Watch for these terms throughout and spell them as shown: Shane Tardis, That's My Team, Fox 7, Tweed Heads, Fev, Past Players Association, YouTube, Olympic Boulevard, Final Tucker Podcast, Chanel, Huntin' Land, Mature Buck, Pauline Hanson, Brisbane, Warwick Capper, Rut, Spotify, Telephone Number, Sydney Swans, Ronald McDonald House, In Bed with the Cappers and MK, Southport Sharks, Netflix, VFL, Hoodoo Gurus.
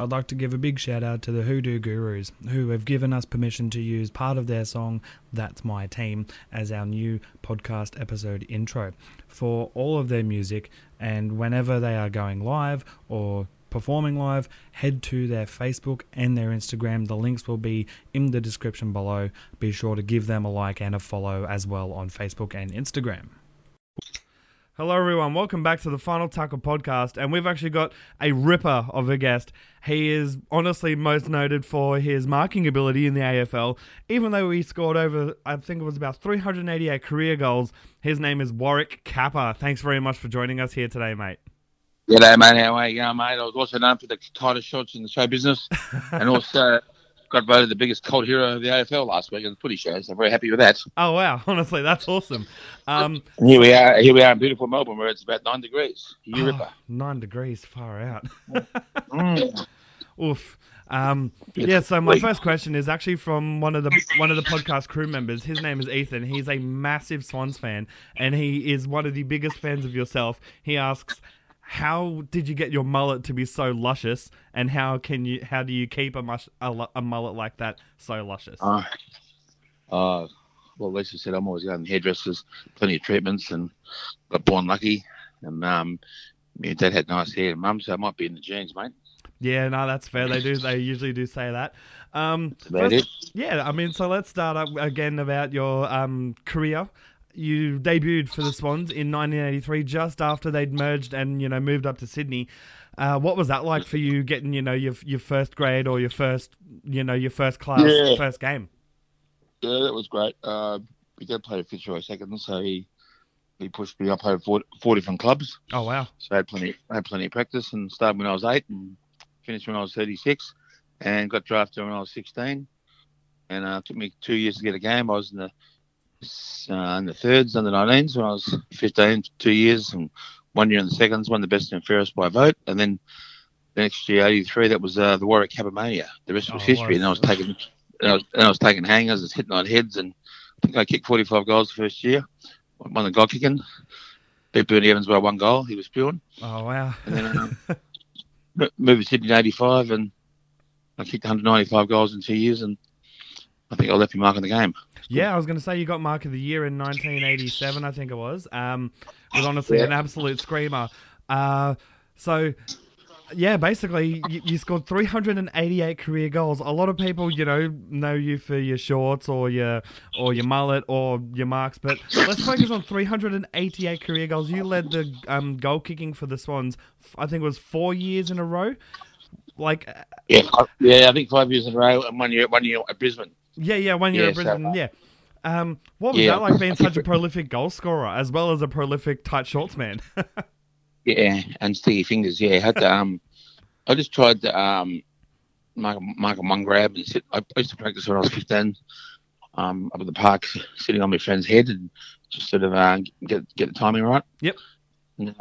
I'd like to give a big shout out to the Hoodoo Gurus, who have given us permission to use part of their song, That's My Team, as our new podcast episode intro for all of their music. And whenever they are going live or performing live, head to their Facebook and their Instagram. The links will be in the description below. Be sure to give them a like and a follow as well on Facebook and Instagram. Hello everyone, welcome back to the Final Tucker Podcast, and we've actually got a ripper of a guest. He is honestly most noted for his marking ability in the AFL. Even though he scored over, I think it was about 388 career goals, his name is Warwick Capper. Thanks very much for joining us here today, mate. G'day mate, how are you going, mate? I was also known for the tightest shots in the show business, and also got voted the biggest cult hero of the AFL last week in the footy show, so I'm very happy with that. Oh wow, honestly, that's awesome. Here we are in beautiful Melbourne, where it's about 9 degrees. Ripper. 9 degrees, far out. Oof. So my first question is actually from one of the podcast crew members. His name is Ethan. He's a massive Swans fan, and he is one of the biggest fans of yourself. He asks, how did you get your mullet to be so luscious, and how do you keep a mullet like that so luscious? Well, Lisa said I'm always going to hairdressers, plenty of treatments, and got born lucky. And my dad had nice hair, and mum, so it might be in the genes, mate. Yeah, no, that's fair. They usually do say that. So let's start up again about your career. You debuted for the Swans in 1983, just after they'd merged and, moved up to Sydney. What was that like for you getting, your first grade or your first class, first game? Yeah, that was great. We did play Fitzroy second, so he pushed me. I played four different clubs. Oh, wow. So I had plenty of practice, and started when I was 8 and finished when I was 36, and got drafted when I was 16. And it took me 2 years to get a game. I was in the thirds, under 19s when I was 15, 2 years, and 1 year in the seconds, won the best and fairest by vote. And then the next year, 83, that was the Warwick Capper Mania. The rest was history. Wow. And I was taking hangers and hitting on heads, and I think I kicked 45 goals the first year. Won the goal kicking. Beat Bernie Evans by 1 goal. He was spewing. Oh, wow. And then moved to Sydney in 85, and I kicked 195 goals in 2 years, and I think I left you mark in the game. Yeah, I was going to say you got mark of the year in 1987, I think it was. It was honestly an absolute screamer. Basically, you scored 388 career goals. A lot of people, know you for your shorts or your mullet or your marks, but let's focus on 388 career goals. You led the goal kicking for the Swans, I think it was 4 years in a row. I think 5 years in a row, and one year at Brisbane. Yeah, one year at Brisbane. What was that like being such a prolific goal scorer as well as a prolific tight shorts man? Yeah, and sticky fingers. Yeah, I had to. I just tried to mark on one grab, and sit. I used to practice when I was 15, up at the park, sitting on my friend's head, and just sort of get the timing right. Yep. And,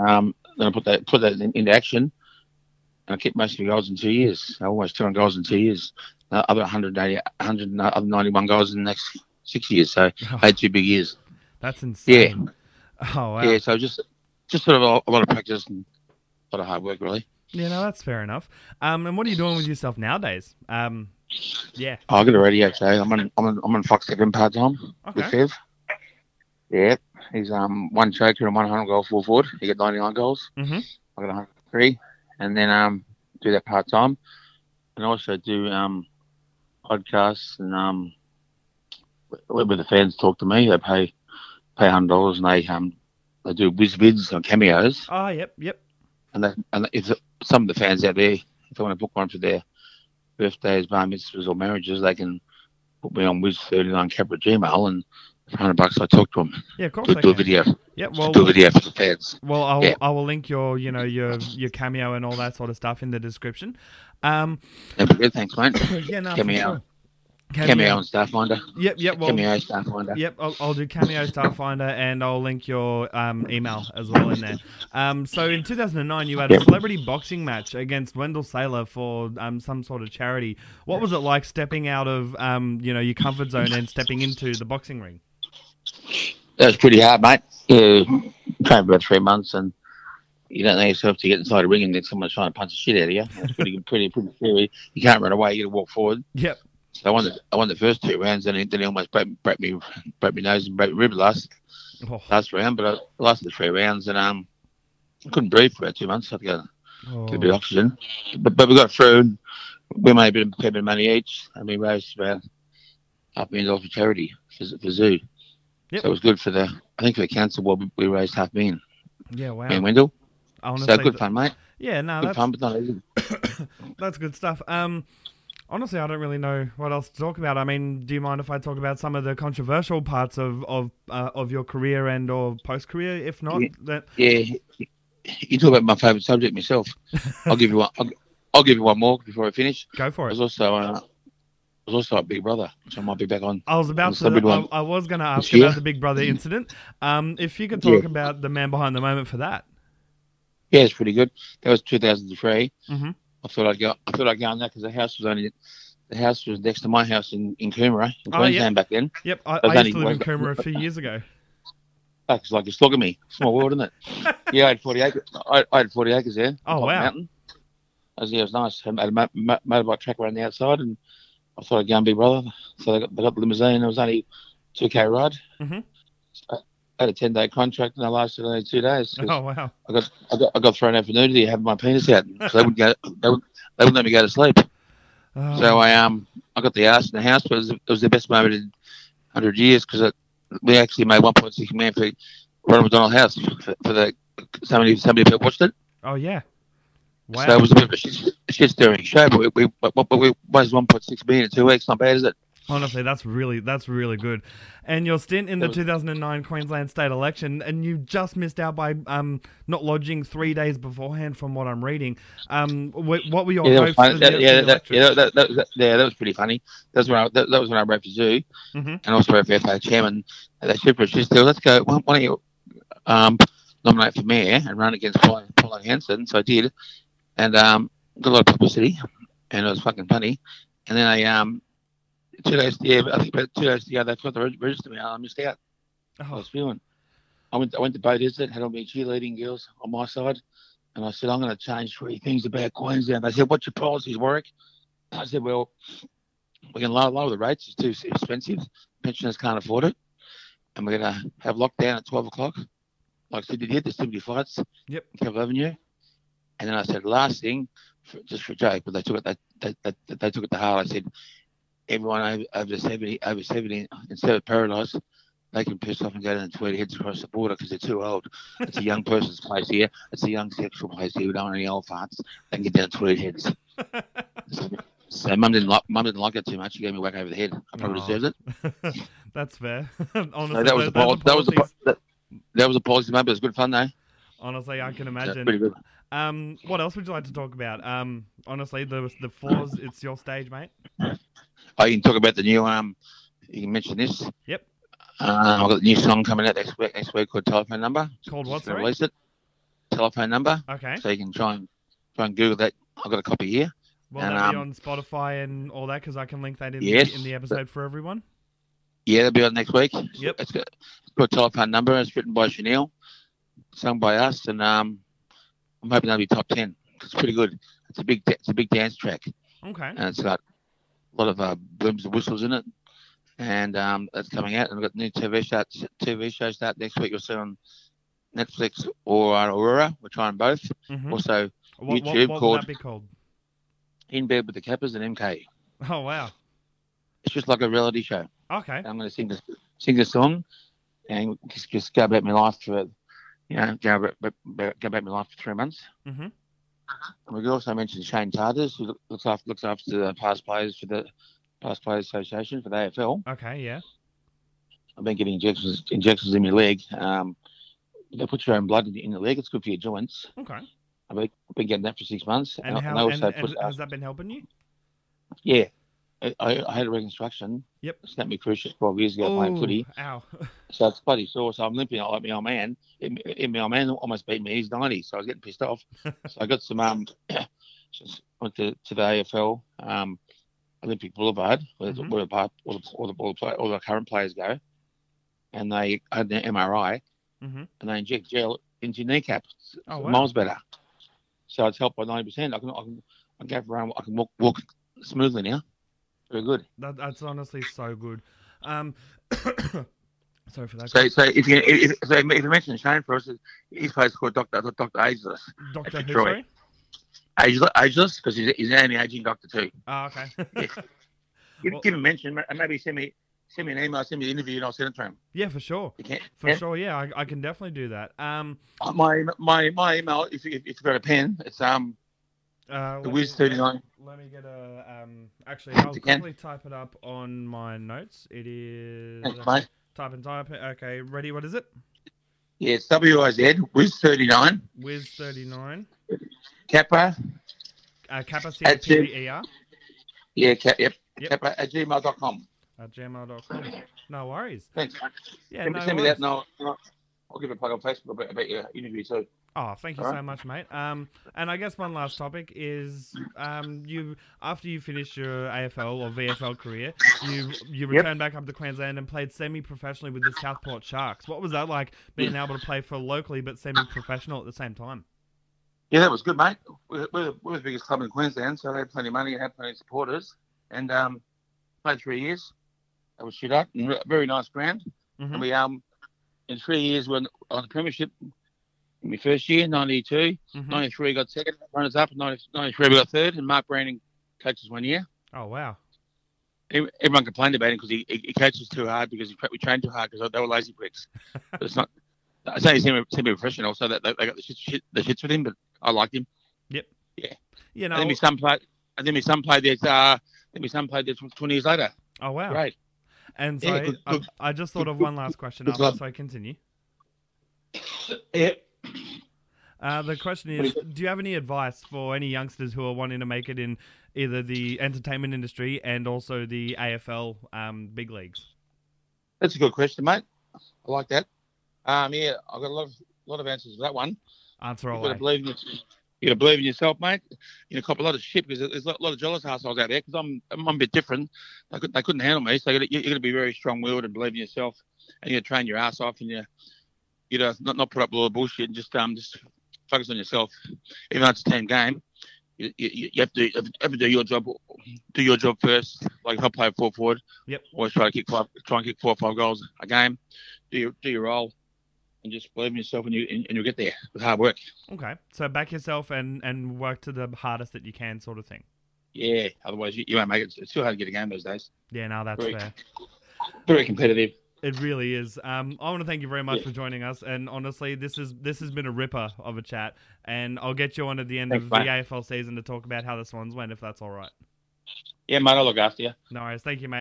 then I put that into action. I kept most of my goals in 2 years. Almost 200 goals in 2 years. Other 191 goals in the next 6 years. So I had 2 big years. That's insane. Yeah. Oh, wow. Yeah, so just sort of a lot of practice and a lot of hard work, really. Yeah, no, that's fair enough. And what are you doing with yourself nowadays? I got a radio show. I'm on Fox 7 part-time with Fev. Yeah. He's one choker and 100 goal full forward. He got 99 goals. Mm-hmm. I got 103. And then do that part-time, and also do podcasts, and where the fans talk to me. They pay $100, and they do whiz bids on cameos. Oh, yep. And if some of the fans out there, if they want to book one for their birthdays, bar mitzvahs, or marriages, they can put me on whiz39cap@gmail.com, and $100, I talk to them. Yeah, of course. Do a video. Yeah, well, do a video for the fans. Well, I will link your Cameo and all that sort of stuff in the description. Good, thanks, mate. Yeah, no, Cameo. Sure. Cameo and Staff Finder. Yep. Well, Cameo, Staff Finder. Yep, I'll do Cameo, Staff Finder, and I'll link your email as well in there. So in 2009, you had a celebrity boxing match against Wendell Sailor for some sort of charity. What was it like stepping out of your comfort zone and stepping into the boxing ring? That was pretty hard, mate. Yeah, trained for about 3 months, and You don't know yourself to get inside a ring and then someone's trying to punch the shit out of you. That's pretty scary. You can't run away. You got to walk forward. Yep. So I won the first two rounds, and then he almost broke my nose and broke my rib last round. But I lasted 3 rounds, and I couldn't breathe for about 2 months. I had to go get a bit of oxygen. But we got through, and we made a fair bit of money each, and we raised about $500,000 for charity for Zoo. Yep. So it was good for I think for the council. Well, we raised $500,000. Yeah, wow. And Wendell. Honestly, so good fun, mate. Yeah, no, that's fun, but not easy. That's good stuff. Honestly, I don't really know what else to talk about. I mean, do you mind if I talk about some of the controversial parts of your career and or post-career? If not, you talk about my favourite subject myself. I'll give you one more before I finish. Go for it. I was also at Big Brother, so I might be back on. I was going to ask about the Big Brother incident. If you could talk about the man behind the moment for that. Yeah, it's pretty good. That was 2003. Mm-hmm. I thought I'd go on that because the house was next to my house in Coomera, in Queensland back then. Yep, I used to live in Coomera a few years ago. It's like a slug of me. Small world, isn't it? Yeah, I had 40 acres. I had 40 acres there. Oh, wow. Mountain. It was nice. I had a motorbike track around the outside, and I thought I'd go on Big Brother. So I got the limousine, and it was only $2,000 ride. Mm-hmm. I had a 10-day contract, and I lasted only 2 days. Oh, wow. I got thrown out for nudity, having my penis out, so they wouldn't let me go to sleep. Oh. So I got the arse in the house, but it was the best moment in 100 years because we actually made $1.6 million for Ronald McDonald House for so many people watched it. Oh yeah, wow. So it was a bit of a shit-stirring show, but we raised $1.6 million in 2 weeks. Not bad, is it? Honestly, that's really good. And your stint in the 2009 Queensland state election, and you just missed out by not lodging 3 days beforehand, from what I'm reading. What were your hopes for the election? That was pretty funny. That was when I wrote for Zoo, and also wrote for FA Chairman. They should push this deal. Let's go. Why don't you nominate for mayor and run against Pauline Hanson? So I did, and got a lot of publicity, and it was fucking funny. And then I. 2 days to I think about 2 days to go, they forgot to register me, and I missed out. I was feeling. I went to Boat Desert, had all my cheerleading girls on my side, and I said, I'm going to change 3 things about Queensland. They said, what's your policies, Warwick? I said, well, we can lower the rates. It's too expensive. Pensioners can't afford it. And we're going to have lockdown at 12 o'clock, like Sydney did, the Sydney flights. Yep. Capital Avenue. And then I said, last thing, just for a joke, but they took it to heart. I said, everyone over 70 instead of paradise, they can piss off and go down to Tweed Heads across the border because they're too old. It's a young person's place here. It's a young sexual place here. We don't want any old farts. They can get down to Tweed Heads. So Mum didn't like it too much. She gave me a whack over the head. I probably deserved it. That's fair. Honestly, so that was a policy moment. It was good fun though. Honestly, I can imagine. Pretty good. What else would you like to talk about? Honestly, the flaws. It's your stage, mate. Oh, you can talk about the new, you can mention this. Yep. I've got the new song coming out next week called Telephone Number. Called what, sorry? Release it. Telephone Number. Okay. So you can try and Google that. I've got a copy here. Will that be on Spotify and all that? Because I can link that in the episode for everyone. Yeah, that'll be on next week. Yep. It's called Telephone Number. It's written by Chanel, sung by us, and I'm hoping that'll be top 10. It's pretty good. It's a big dance track. Okay. And it's got a lot of booms and whistles in it, and that's coming out. And we've got new TV shows start next week. You'll see on Netflix or Aurora. We're trying both. Mm-hmm. Also, YouTube what would that be called? In Bed with the Cappers and MK. Oh wow! It's just like a reality show. Okay. And I'm going to sing the song, and just go about my life for for 3 months. Mm-hmm. And we could also mention Shane Tardis, who looks after the past players for the Past Players Association for the AFL. Okay, yeah. I've been getting injections in my leg. They put your own blood in the leg. It's good for your joints. Okay. I've been getting that for 6 months. And has that been helping you? Yeah. I had a reconstruction. Yep. Snapped me cruciate 12 years ago playing footy. Ow. So it's bloody sore. So I'm limping out like my old man. My old man almost beat me. He's 90, so I was getting pissed off. So I got some. Went to the AFL, Olympic Boulevard, where all the current players go, and they had an MRI, and they inject gel into your kneecap. Oh, wow. Mine's better. So it's helped by 90%. I can go for around. I can walk smoothly now. Very good. That's honestly so good. Sorry for that. So if you mention Shane for us, his place is called Doctor Ageless. Doctor who, sorry? Ageless, because he's an anti-aging doctor too. Oh, okay. Yes. Give him a mention, and maybe send me an email, send me an interview, and I'll send it to him. Yeah, for sure. Sure, yeah, I can definitely do that. My email, if you've got a pen, it's thewiz39. Let me get a actually, I'll quickly type it up on my notes. It is type. Okay, ready? What is it? Yeah, it's wiz39. Wiz39. Kappa. Kappa CPER. Yeah, yep. Kappa at gmail.com. At gmail.com. No worries. Thanks. Yeah, send me that, and I'll give a plug on Facebook about your interview too. Oh, thank you so much, mate. And I guess one last topic is you after you finished your AFL or VFL career, you returned back up to Queensland and played semi-professionally with the Southport Sharks. What was that like, being able to play for locally but semi-professional at the same time? Yeah, that was good, mate. We're the biggest club in Queensland, so they had plenty of money and had plenty of supporters. And played 3 years. That was shit up. Very nice ground. Mm-hmm. And we in 3 years we were on the premiership. In my first year, 92, 93 got second, runners up, 93 we got third, and Mark Browning coaches 1 year. Oh, wow. Everyone complained about him because he coaches too hard, because we trained too hard because they were lazy pricks. But it's not, I say he's semi-professional, so that they got the shits with him, but I liked him. Yep. Yeah. You know, and then my son played, there's 20 years later. Oh, wow. Great. And so I just thought of one last question after, so I continue. Yeah. The question is, do you have any advice for any youngsters who are wanting to make it in either the entertainment industry and also the AFL big leagues? That's a good question, mate. I like that. Yeah, I've got a lot of answers to that one. Answer all. You've got to believe in yourself, mate. You're going to cop a lot of shit because there's a lot of jealous assholes out there. Because I'm a bit different. They couldn't handle me, so you're going to be very strong-willed and believe in yourself, and you're going to train your ass off, and you know not put up with all the bullshit and just focus on yourself. Even though it's a team game, you have to do your job first. Like if I play a forward, always try and kick 4 or 5 goals a game. Do your role, and just believe in yourself, and you'll get there with hard work. Okay, so back yourself and work to the hardest that you can, sort of thing. Yeah, otherwise you won't make it. It's too hard to get a game those days. Yeah, no, that's fair. Very competitive. It really is. I want to thank you very much for joining us. And honestly, this has been a ripper of a chat. And I'll get you on at the end of the AFL season to talk about how the Swans went, if that's all right. Yeah, mate, I'll look after you. No worries. Thank you, mate.